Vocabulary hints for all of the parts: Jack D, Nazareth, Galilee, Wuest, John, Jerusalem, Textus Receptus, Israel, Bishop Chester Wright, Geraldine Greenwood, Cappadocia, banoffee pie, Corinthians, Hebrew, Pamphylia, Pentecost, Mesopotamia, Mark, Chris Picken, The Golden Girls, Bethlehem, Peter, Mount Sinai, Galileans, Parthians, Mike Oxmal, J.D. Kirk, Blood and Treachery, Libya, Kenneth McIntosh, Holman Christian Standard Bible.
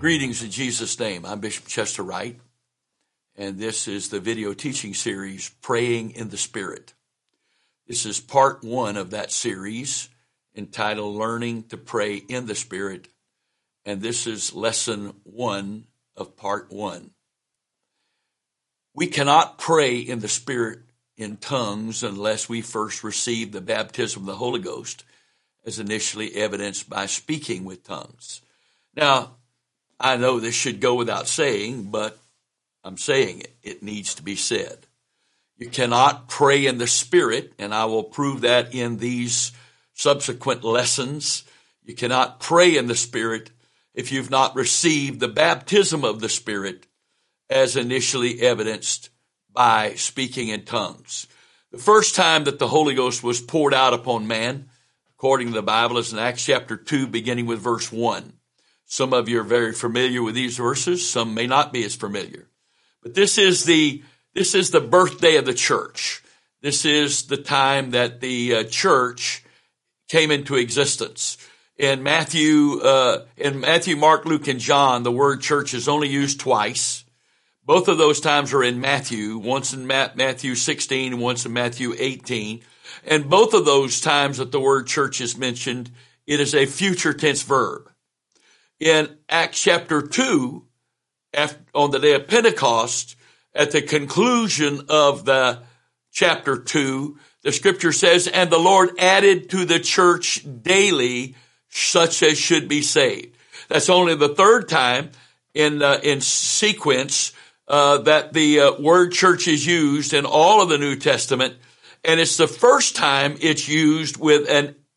Greetings in Jesus' name. I'm Bishop Chester Wright, and this is the video teaching series, Praying in the Spirit. This is part one of that series entitled Learning to Pray in the Spirit, and this is lesson one of part one. We cannot pray in the Spirit in tongues unless we first receive the baptism of the Holy Ghost, as initially evidenced by speaking with tongues. Now, I know this should go without saying, but I'm saying it. It needs to be said. You cannot pray in the Spirit, and I will prove that in these subsequent lessons. You cannot pray in the Spirit if you've not received the baptism of the Spirit, as initially evidenced by speaking in tongues. The first time that the Holy Ghost was poured out upon man, according to the Bible, is in Acts chapter 2, beginning with verse 1. Some of you are very familiar with these verses. Some may not be as familiar. But this is the birthday of the church. This is the time that the church came into existence. In Matthew, Mark, Luke, and John, the word church is only used twice. Both of those times are in Matthew, once in Matthew 16 and once in Matthew 18. And both of those times that the word church is mentioned, it is a future tense verb. In Acts chapter 2, on the day of Pentecost, at the conclusion of the chapter 2, the scripture says, "And the Lord added to the church daily such as should be saved." That's only the third time in sequence that the word church is used in all of the New Testament, and it's the first time it's used with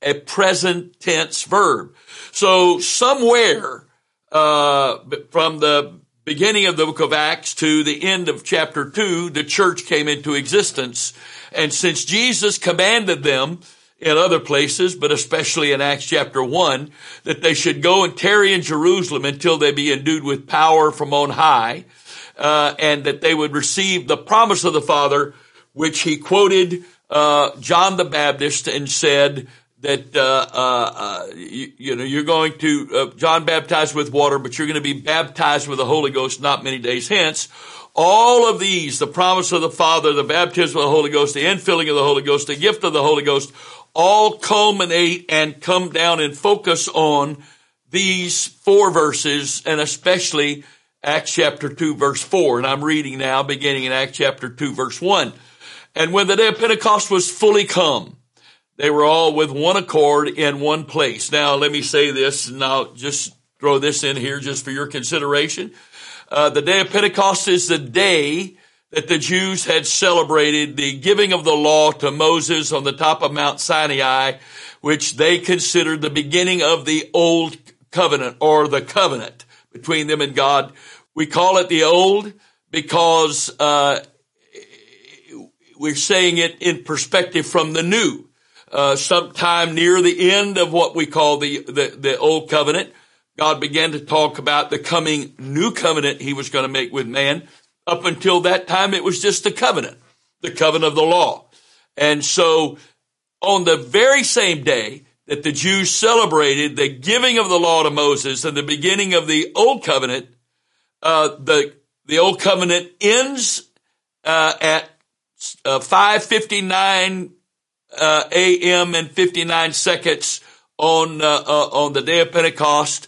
a present tense verb. So somewhere from the beginning of the book of Acts to the end of chapter 2, the church came into existence. And since Jesus commanded them in other places, but especially in Acts chapter 1, that they should go and tarry in Jerusalem until they be endued with power from on high, and that they would receive the promise of the Father, which he quoted John the Baptist and said, that you're going to John baptized with water, but you're going to be baptized with the Holy Ghost not many days hence. All of these, the promise of the Father, the baptism of the Holy Ghost, the infilling of the Holy Ghost, the gift of the Holy Ghost, all culminate and come down and focus on these four verses, and especially Acts chapter 2, verse 4. And I'm reading now, beginning in Acts chapter 2, verse 1. "And when the day of Pentecost was fully come, they were all with one accord in one place." Now, let me say this, and I'll just throw this in here just for your consideration. The day of Pentecost is the day that the Jews had celebrated the giving of the law to Moses on the top of Mount Sinai, which they considered the beginning of the Old Covenant, or the covenant between them and God. We call it the Old because we're saying it in perspective from the New. Sometime near the end of what we call the Old Covenant, God began to talk about the coming new covenant he was going to make with man. Up until that time, it was just the covenant of the law. And so on the very same day that the Jews celebrated the giving of the law to Moses and the beginning of the Old Covenant, the Old Covenant ends at 5:59 a.m. and 59 seconds on the day of Pentecost,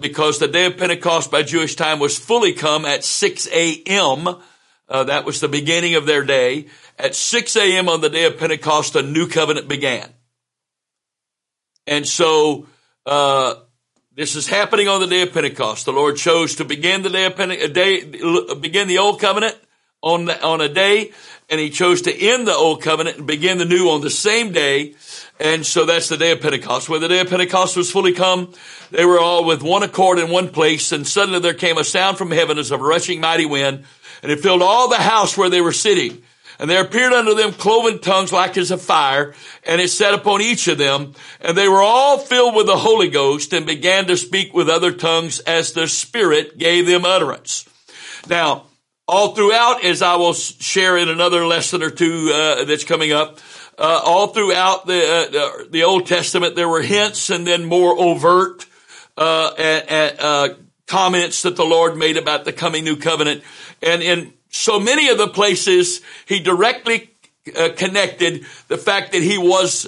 because the day of Pentecost by Jewish time was fully come at 6 a.m. That was the beginning of their day. At 6 a.m. on the day of Pentecost, the new covenant began. And so, this is happening on the day of Pentecost. The Lord chose to begin the day of begin the old covenant on a day, and he chose to end the old covenant and begin the new on the same day. And so that's the day of Pentecost. When the day of Pentecost was fully come, they were all with one accord in one place. And suddenly there came a sound from heaven as of a rushing mighty wind, and it filled all the house where they were sitting. And there appeared unto them cloven tongues like as of fire, and it sat upon each of them. And they were all filled with the Holy Ghost and began to speak with other tongues as the Spirit gave them utterance. Now, all throughout, as I will share in another lesson or two that's coming up, all throughout the Old Testament, there were hints and then more overt comments that the Lord made about the coming new covenant. And in so many of the places, he directly connected the fact that he was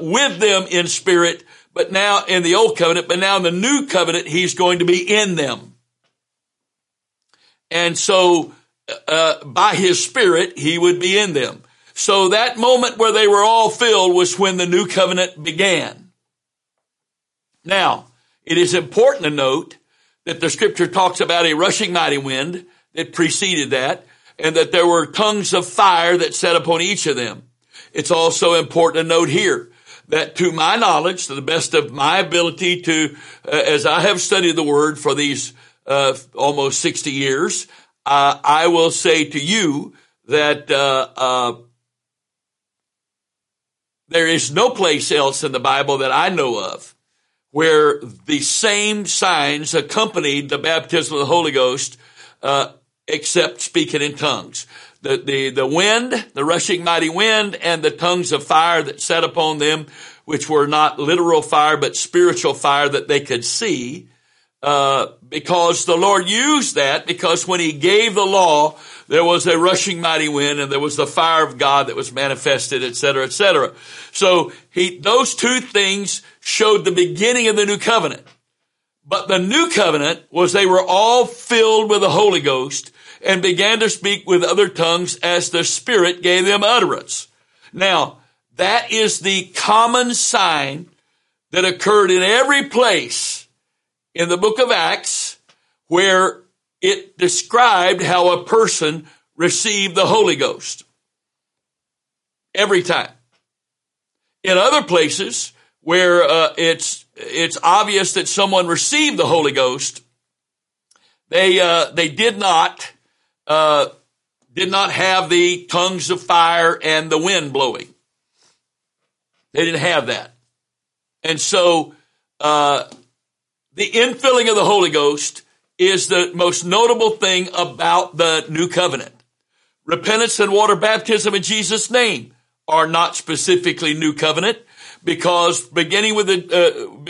with them in spirit, but now in the old covenant, but now in the new covenant, he's going to be in them. And so by his spirit, he would be in them. So that moment where they were all filled was when the new covenant began. Now, it is important to note that the scripture talks about a rushing mighty wind that preceded that, and that there were tongues of fire that sat upon each of them. It's also important to note here that, to my knowledge, to the best of my ability to, as I have studied the word for these almost 60 years, I will say to you that there is no place else in the Bible that I know of where the same signs accompanied the baptism of the Holy Ghost except speaking in tongues. The wind, the rushing mighty wind, and the tongues of fire that sat upon them, which were not literal fire, but spiritual fire that they could see, because the Lord used that, because when he gave the law, there was a rushing mighty wind, and there was the fire of God that was manifested, etc., etc. So those two things showed the beginning of the new covenant. But the new covenant was they were all filled with the Holy Ghost and began to speak with other tongues as the Spirit gave them utterance. Now, that is the common sign that occurred in every place in the book of Acts where it described how a person received the Holy Ghost. Every time. In other places where it's obvious that someone received the Holy Ghost, they did not have the tongues of fire and the wind blowing. They didn't have that. And so, the infilling of the Holy Ghost is the most notable thing about the new covenant. Repentance and water baptism in Jesus' name are not specifically new covenant, because beginning with the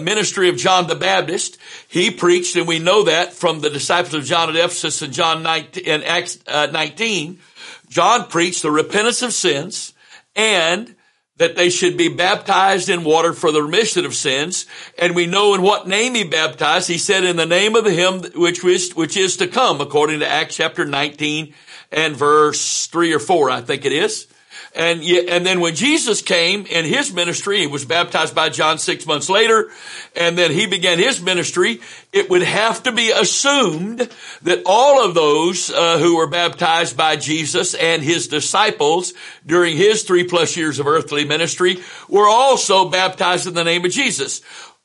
ministry of John the Baptist, he preached, and we know that from the disciples of John at Ephesus and John 19, in Acts 19, John preached the repentance of sins and that they should be baptized in water for the remission of sins. And we know in what name he baptized. He said, in the name of him which is to come, according to Acts chapter 19 and verse 3 or 4, I think it is. And then when Jesus came in his ministry, he was baptized by John 6 months later, and then he began his ministry, it would have to be assumed that all of those who were baptized by Jesus and his disciples during his 3+ years of earthly ministry were also baptized in the name of Jesus.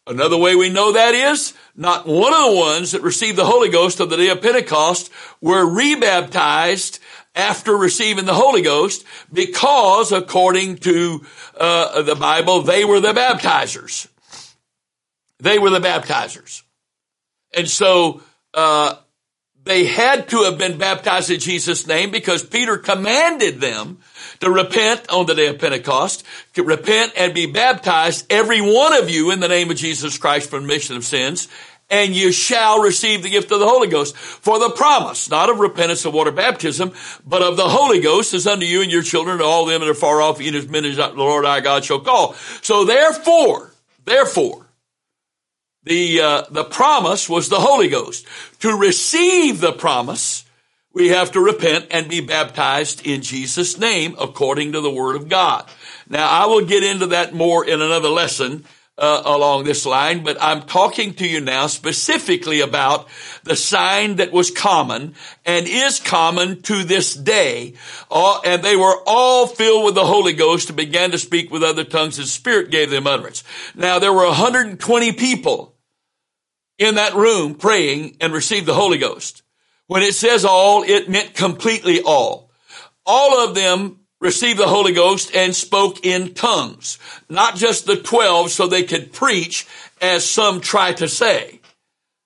Another way we know that is not one of the ones that received the Holy Ghost on the day of Pentecost were rebaptized after receiving the Holy Ghost, because according to the Bible, they were the baptizers. They were the baptizers. And so they had to have been baptized in Jesus' name, because Peter commanded them to repent on the day of Pentecost, to repent and be baptized, every one of you, in the name of Jesus Christ for remission of sins, and you shall receive the gift of the Holy Ghost. For the promise, not of repentance of water baptism, but of the Holy Ghost is unto you and your children, and all them that are far off, even as many as the Lord our God shall call. So therefore, the promise was the Holy Ghost. To receive the promise, we have to repent and be baptized in Jesus' name according to the Word of God. Now, I will get into that more in another lesson along this line, but I'm talking to you now specifically about the sign that was common and is common to this day. And they were all filled with the Holy Ghost and began to speak with other tongues, and the Spirit gave them utterance. Now, there were 120 people in that room praying and received the Holy Ghost. When it says all, it meant completely all. All of them received the Holy Ghost and spoke in tongues, not just the 12 so they could preach, as some try to say.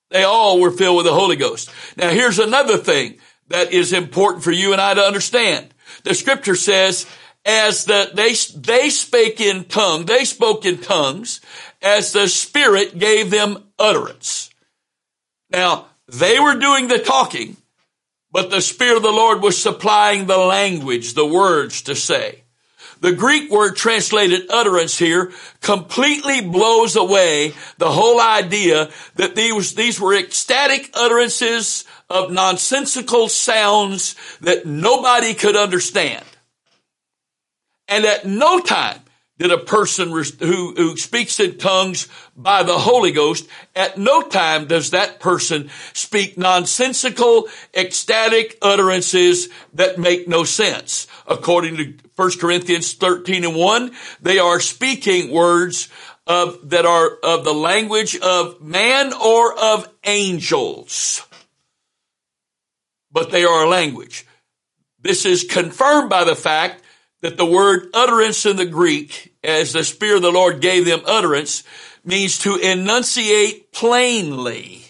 They all were filled with the Holy Ghost. Now, here's another thing that is important for you and I to understand. The scripture says, as they spoke in tongues as the Spirit gave them utterance. Now, they were doing the talking, but the Spirit of the Lord was supplying the language, the words to say. The Greek word translated utterance here completely blows away the whole idea that these were ecstatic utterances of nonsensical sounds that nobody could understand. And at no time did a person who speaks in tongues by the Holy Ghost, at no time does that person speak nonsensical, ecstatic utterances that make no sense. According to 1 Corinthians 13:1, they are speaking words that are of the language of man or of angels. But they are a language. This is confirmed by the fact that the word utterance in the Greek, as the Spirit of the Lord gave them utterance, means to enunciate plainly.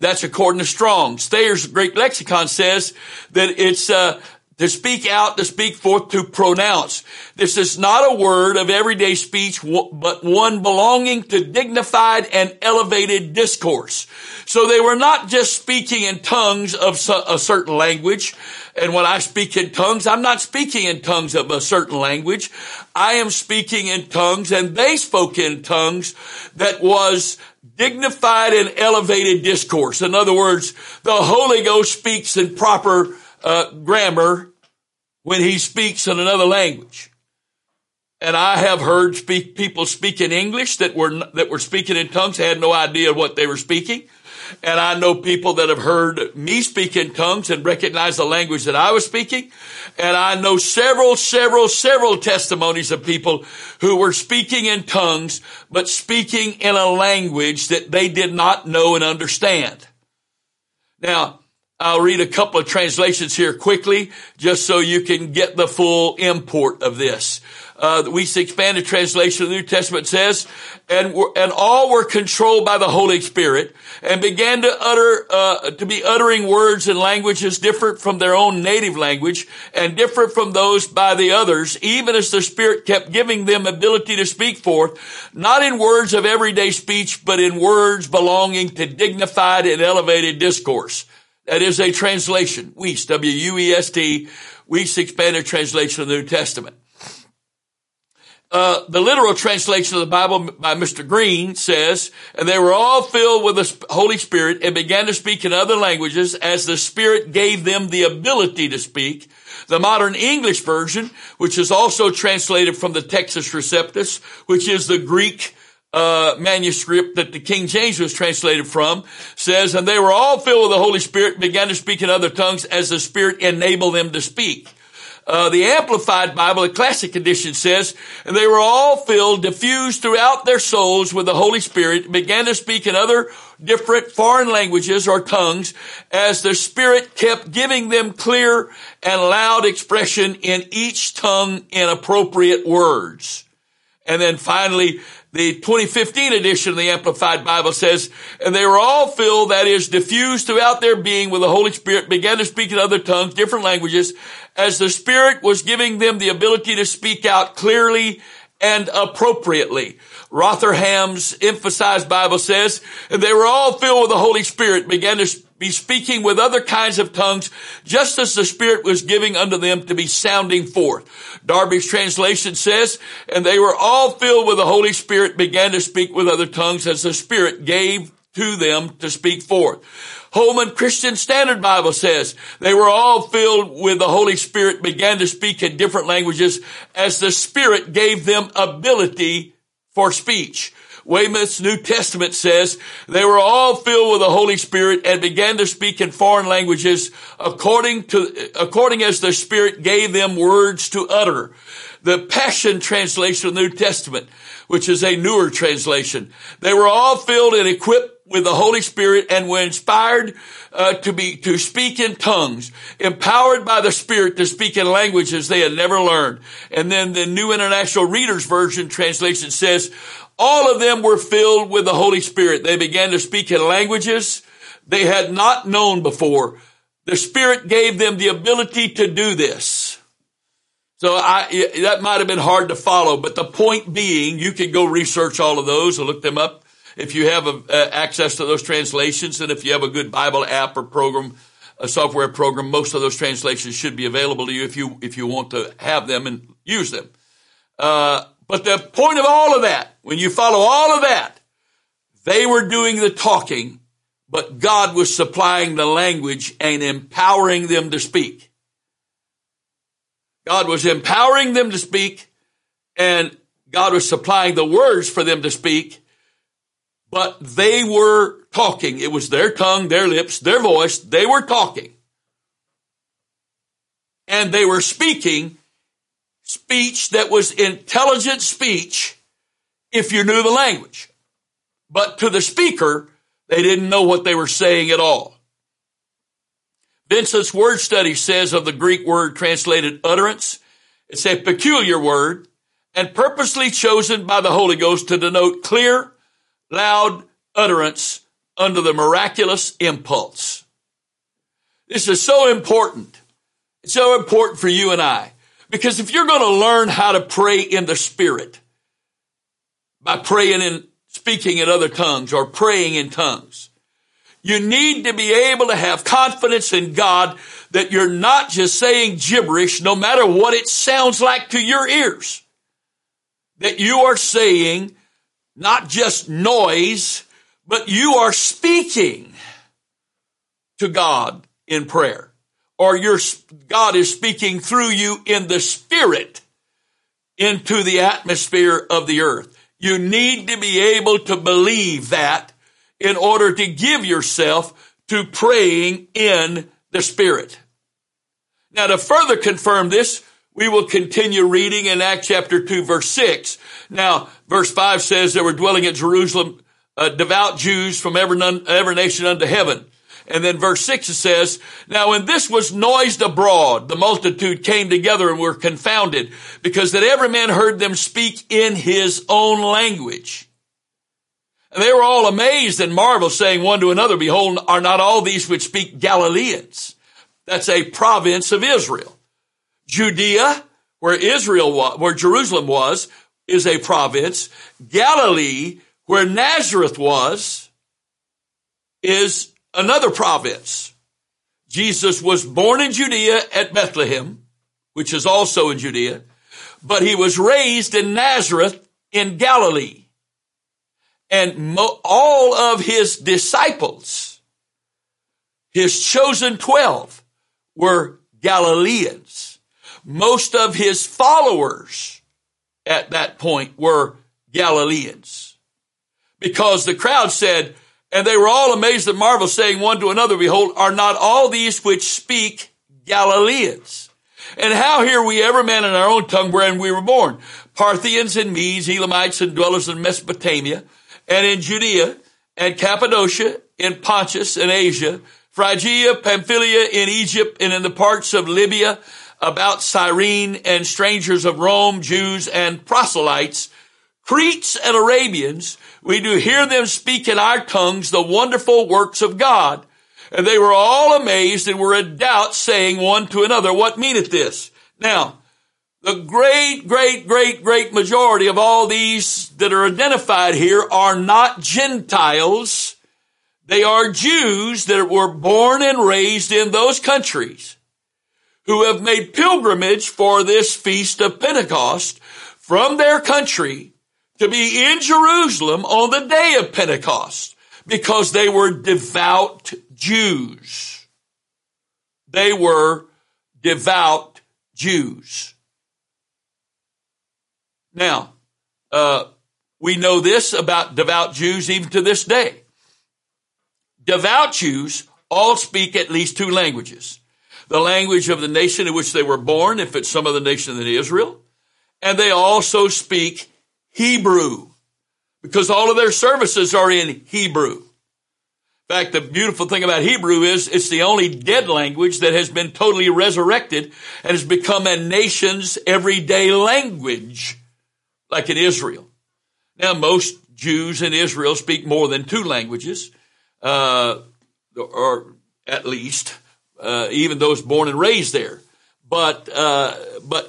That's according to Strong's. Thayer's Greek Lexicon says that it's to speak out, to speak forth, to pronounce. This is not a word of everyday speech, but one belonging to dignified and elevated discourse. So they were not just speaking in tongues of a certain language. And when I speak in tongues, I'm not speaking in tongues of a certain language. I am speaking in tongues, and they spoke in tongues that was dignified and elevated discourse. In other words, the Holy Ghost speaks in proper grammar when he speaks in another language. And I have heard people speak in English that were speaking in tongues, had no idea what they were speaking. And I know people that have heard me speak in tongues and recognize the language that I was speaking. And I know several testimonies of people who were speaking in tongues, but speaking in a language that they did not know and understand. Now, I'll read a couple of translations here quickly, just so you can get the full import of this. The Wuest Expanded Translation of the New Testament says, and all were controlled by the Holy Spirit and began to be uttering words in languages different from their own native language and different from those by the others, even as the Spirit kept giving them ability to speak forth, not in words of everyday speech, but in words belonging to dignified and elevated discourse. That is a translation, Wuest, W-U-E-S-T, Wuest Expanded Translation of the New Testament. The literal translation of the Bible by Mr. Green says, and they were all filled with the Holy Spirit and began to speak in other languages as the Spirit gave them the ability to speak. The modern English version, which is also translated from the Textus Receptus, which is the Greek manuscript that the King James was translated from, says, and they were all filled with the Holy Spirit and began to speak in other tongues as the Spirit enabled them to speak. The Amplified Bible, the Classic Edition says, and they were all filled, diffused throughout their souls with the Holy Spirit and began to speak in other different foreign languages or tongues as the Spirit kept giving them clear and loud expression in each tongue in appropriate words. And then finally, the 2015 edition of the Amplified Bible says, and they were all filled, that is, diffused throughout their being with the Holy Spirit, began to speak in other tongues, different languages, as the Spirit was giving them the ability to speak out clearly and appropriately. Rotherham's Emphasized Bible says, and they were all filled with the Holy Spirit, began to be speaking with other kinds of tongues, just as the Spirit was giving unto them to be sounding forth. Darby's translation says, and they were all filled with the Holy Spirit, began to speak with other tongues as the Spirit gave to them to speak forth. Holman Christian Standard Bible says, they were all filled with the Holy Spirit, began to speak in different languages as the Spirit gave them ability for speech. Weymouth's New Testament says, they were all filled with the Holy Spirit and began to speak in foreign languages according as the Spirit gave them words to utter. The Passion Translation of the New Testament, which is a newer translation, they were all filled and equipped with the Holy Spirit and were inspired to speak in tongues, empowered by the Spirit to speak in languages they had never learned. And then the New International Reader's Version translation says, all of them were filled with the Holy Spirit. They began to speak in languages they had not known before. The Spirit gave them the ability to do this. So that might have been hard to follow, but the point being, you can go research all of those or look them up if you have access to those translations, and if you have a good Bible app or program, a software program, most of those translations should be available to you if you want to have them and use them. But the point of all of that, when you follow all of that, they were doing the talking, but God was supplying the language and empowering them to speak. God was empowering them to speak, and God was supplying the words for them to speak, but they were talking. It was their tongue, their lips, their voice. They were talking. And they were speaking speech that was intelligent speech if you knew the language. But to the speaker, they didn't know what they were saying at all. Vincent's word study says of the Greek word translated utterance, it's a peculiar word and purposely chosen by the Holy Ghost to denote clear, loud utterance under the miraculous impulse. This is so important. It's so important for you and I, because if you're going to learn how to pray in the Spirit by praying in speaking in other tongues or praying in tongues, you need to be able to have confidence in God that you're not just saying gibberish, no matter what it sounds like to your ears, that you are saying not just noise, but you are speaking to God in prayer, or your God is speaking through you in the Spirit into the atmosphere of the earth. You need to be able to believe that in order to give yourself to praying in the Spirit. Now, to further confirm this, we will continue reading in Acts chapter 2, verse 6. Now, verse 5 says, there were dwelling at Jerusalem devout Jews from every nation under heaven. And then verse 6 it says, now when this was noised abroad, the multitude came together and were confounded, because that every man heard them speak in his own language. And they were all amazed and marveled, saying one to another, behold, are not all these which speak Galileans? That's a province of Israel. Judea, where Jerusalem was, is a province. Galilee, where Nazareth was, is another province. Jesus was born in Judea at Bethlehem, which is also in Judea, but he was raised in Nazareth in Galilee. And all of his disciples, his chosen 12, were Galileans. Most of his followers at that point were Galileans, because the crowd said, and they were all amazed and marveled, saying one to another, behold, are not all these which speak Galileans? And how hear we every man in our own tongue wherein we were born? Parthians and Medes, Elamites and dwellers in Mesopotamia, and in Judea and Cappadocia, in Pontus and Asia, Phrygia, Pamphylia, in Egypt, and in the parts of Libya, about Cyrene, and strangers of Rome, Jews and proselytes, Cretes and Arabians, we do hear them speak in our tongues the wonderful works of God. And they were all amazed and were in doubt, saying one to another, what meaneth this? Now, the great majority of all these that are identified here are not Gentiles. They are Jews that were born and raised in those countries, who have made pilgrimage for this feast of Pentecost from their country to be in Jerusalem on the day of Pentecost, because they were devout Jews. They were devout Jews. Now, we know this about devout Jews even to this day. Devout Jews all speak at least two languages: the language of the nation in which they were born, if it's some other nation than Israel. And they also speak Hebrew, because all of their services are in Hebrew. In fact, the beautiful thing about Hebrew is it's the only dead language that has been totally resurrected and has become a nation's everyday language, like in Israel. Now, most Jews in Israel speak more than two languages, or at least, even those born and raised there. But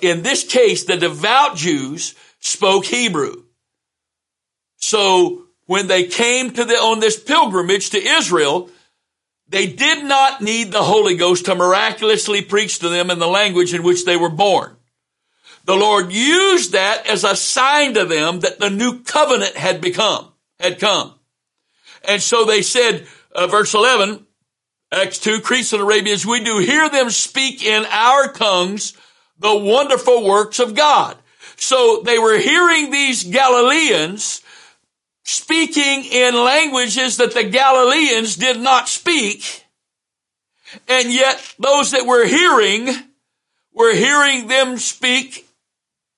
in this case, the devout Jews spoke Hebrew. So when they came to on this pilgrimage to Israel, they did not need the Holy Ghost to miraculously preach to them in the language in which they were born. The Lord used that as a sign to them that the new covenant had come. And so they said, verse 11, Acts 2, Cretes and Arabians, we do hear them speak in our tongues the wonderful works of God. So they were hearing these Galileans speaking in languages that the Galileans did not speak. And yet those that were hearing them speak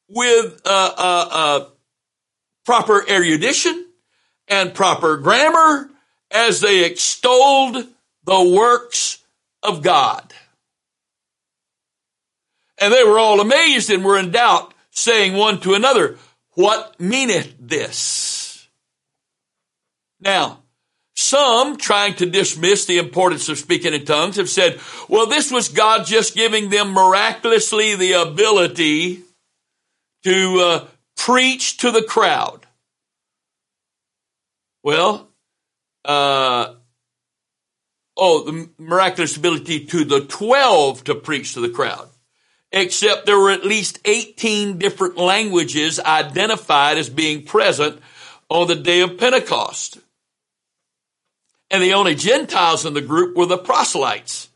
with proper erudition and proper grammar as they extolled the works of God. And they were all amazed and were in doubt, saying one to another, what meaneth this? Now, some, trying to dismiss the importance of speaking in tongues, have said, well, this was God just giving them miraculously the ability to preach to the crowd. Well, the miraculous ability to the 12 to preach to the crowd, except there were at least 18 different languages identified as being present on the day of Pentecost. And the only Gentiles in the group were the proselytes.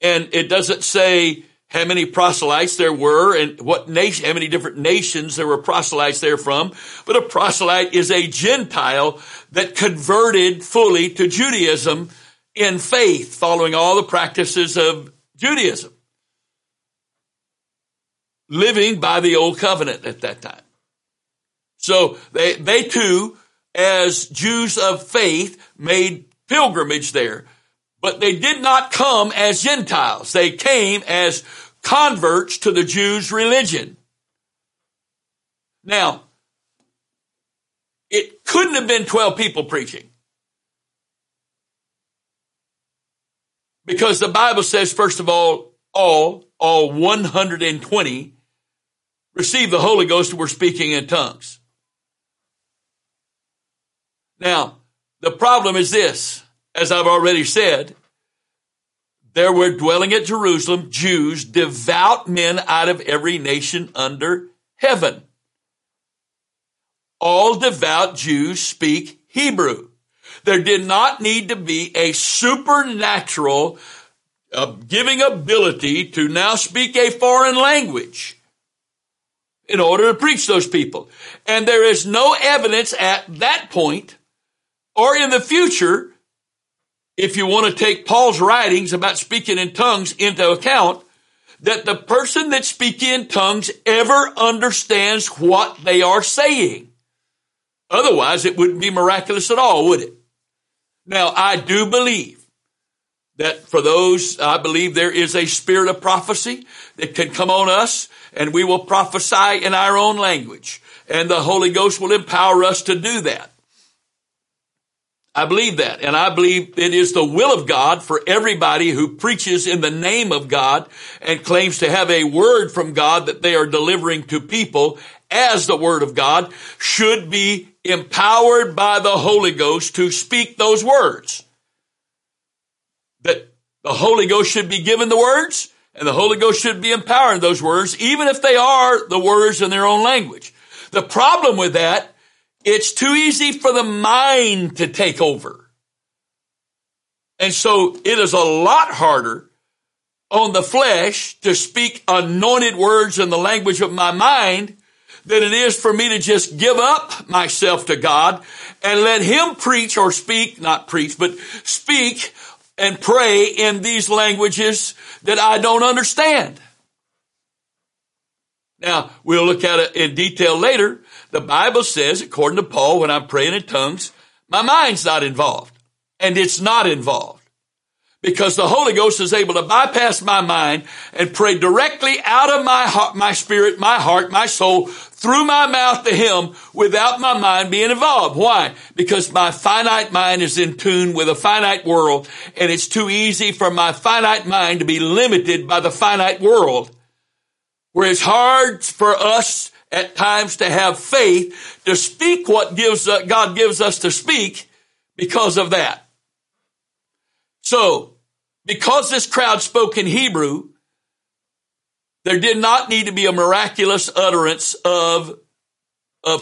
And it doesn't say how many proselytes there were and what nation, how many different nations there were proselytes there from. But a proselyte is a Gentile that converted fully to Judaism in faith, following all the practices of Judaism, living by the old covenant at that time. So they too, as Jews of faith, made pilgrimage there. But they did not come as Gentiles. They came as converts to the Jews' religion. Now, it couldn't have been 12 people preaching, because the Bible says, first of all 120 received the Holy Ghost and were speaking in tongues. Now, the problem is this, as I've already said, there were dwelling at Jerusalem Jews, devout men out of every nation under heaven. All devout Jews speak Hebrew. There did not need to be a supernatural giving ability to now speak a foreign language in order to preach those people. And there is no evidence at that point or in the future, if you want to take Paul's writings about speaking in tongues into account, that the person that speaks in tongues ever understands what they are saying. Otherwise, it wouldn't be miraculous at all, would it? Now, I do believe that for those, I believe there is a spirit of prophecy that can come on us, and we will prophesy in our own language, and the Holy Ghost will empower us to do that. I believe that, and I believe it is the will of God for everybody who preaches in the name of God and claims to have a word from God that they are delivering to people as the word of God should be empowered by the Holy Ghost to speak those words. That the Holy Ghost should be given the words, and the Holy Ghost should be empowering those words, even if they are the words in their own language. The problem with that, it's too easy for the mind to take over. And so it is a lot harder on the flesh to speak anointed words in the language of my mind than it is for me to just give up myself to God and let Him preach or speak, not preach, but speak and pray in these languages that I don't understand. Now, we'll look at it in detail later. The Bible says, according to Paul, when I'm praying in tongues, my mind's not involved. And it's not involved, because the Holy Ghost is able to bypass my mind and pray directly out of my heart, my spirit, my heart, my soul, through my mouth to Him without my mind being involved. Why? Because my finite mind is in tune with a finite world, and it's too easy for my finite mind to be limited by the finite world, where it's hard for us at times to have faith to speak what God gives us to speak because of that. So, because this crowd spoke in Hebrew, there did not need to be a miraculous utterance of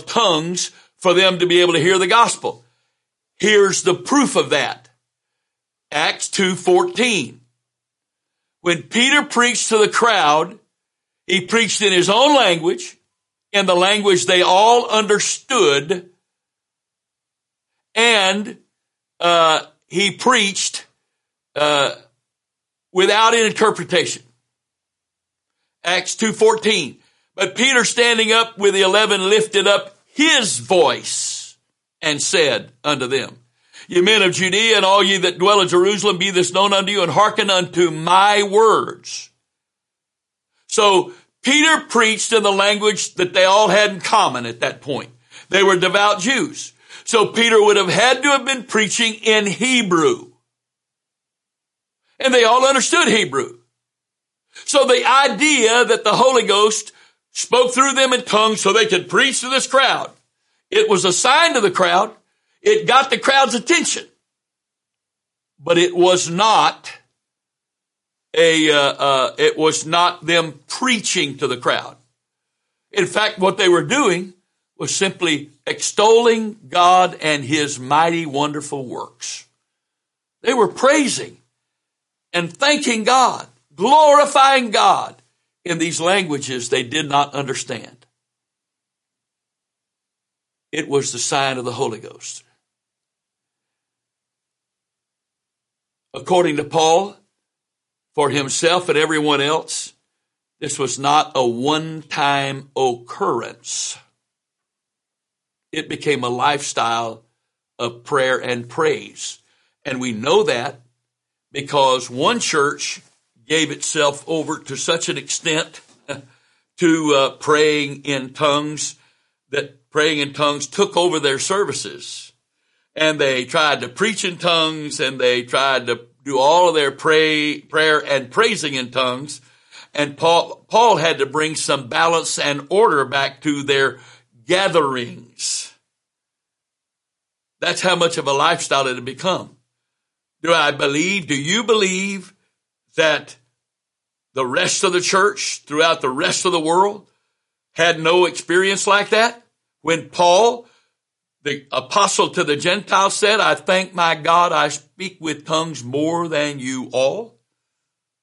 tongues for them to be able to hear the gospel. Here's the proof of that. Acts 2:14. When Peter preached to the crowd, he preached in his own language, in the language they all understood, and he preached without an interpretation. Acts 2:14. But Peter, standing up with the 11, lifted up his voice and said unto them, Ye men of Judea, and all ye that dwell in Jerusalem, be this known unto you, and hearken unto my words. So Peter preached in the language that they all had in common at that point. They were devout Jews. So Peter would have had to have been preaching in Hebrew. And they all understood Hebrew. So the idea that the Holy Ghost spoke through them in tongues so they could preach to this crowd, it was a sign to the crowd. It got the crowd's attention, but it was not them preaching to the crowd. In fact, what they were doing was simply extolling God and his mighty, wonderful works. They were praising and thanking God, glorifying God in these languages they did not understand. It was the sign of the Holy Ghost. According to Paul, for himself and everyone else, this was not a one-time occurrence. It became a lifestyle of prayer and praise. And we know that because one church gave itself over to such an extent to praying in tongues that praying in tongues took over their services. And they tried to preach in tongues, and they tried to do all of their prayer and praising in tongues. And Paul had to bring some balance and order back to their gatherings. That's how much of a lifestyle it had become. Do you believe that the rest of the church throughout the rest of the world had no experience like that? When Paul, the apostle to the Gentiles, said, I thank my God I speak with tongues more than you all?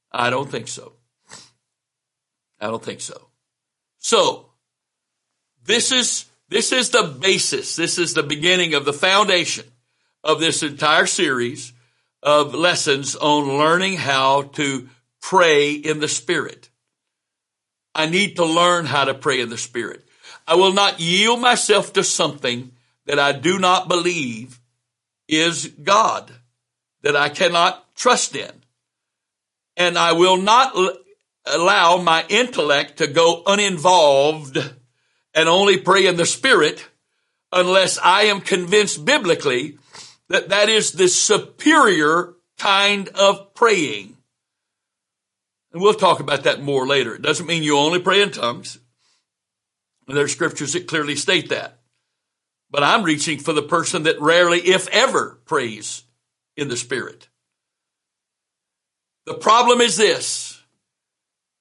I don't think so. I don't think so. So, this is the basis. This is the beginning of the foundation of this entire series of lessons on learning how to pray in the Spirit. I need to learn how to pray in the Spirit. I will not yield myself to something that I do not believe is God, that I cannot trust in. And I will not allow my intellect to go uninvolved and only pray in the Spirit unless I am convinced biblically that that is the superior kind of praying. And we'll talk about that more later. It doesn't mean you only pray in tongues. There are scriptures that clearly state that. But I'm reaching for the person that rarely, if ever, prays in the Spirit. The problem is this.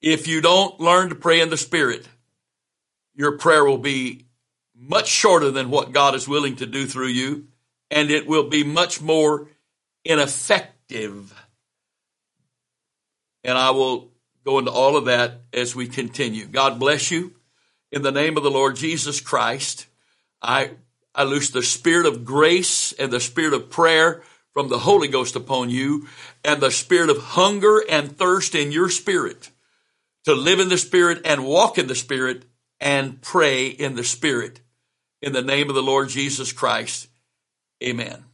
If you don't learn to pray in the Spirit, your prayer will be much shorter than what God is willing to do through you, and it will be much more ineffective. And I will go into all of that as we continue. God bless you. In the name of the Lord Jesus Christ, I loose the spirit of grace and the spirit of prayer from the Holy Ghost upon you, and the spirit of hunger and thirst in your spirit to live in the Spirit and walk in the Spirit and pray in the Spirit. In the name of the Lord Jesus Christ, amen.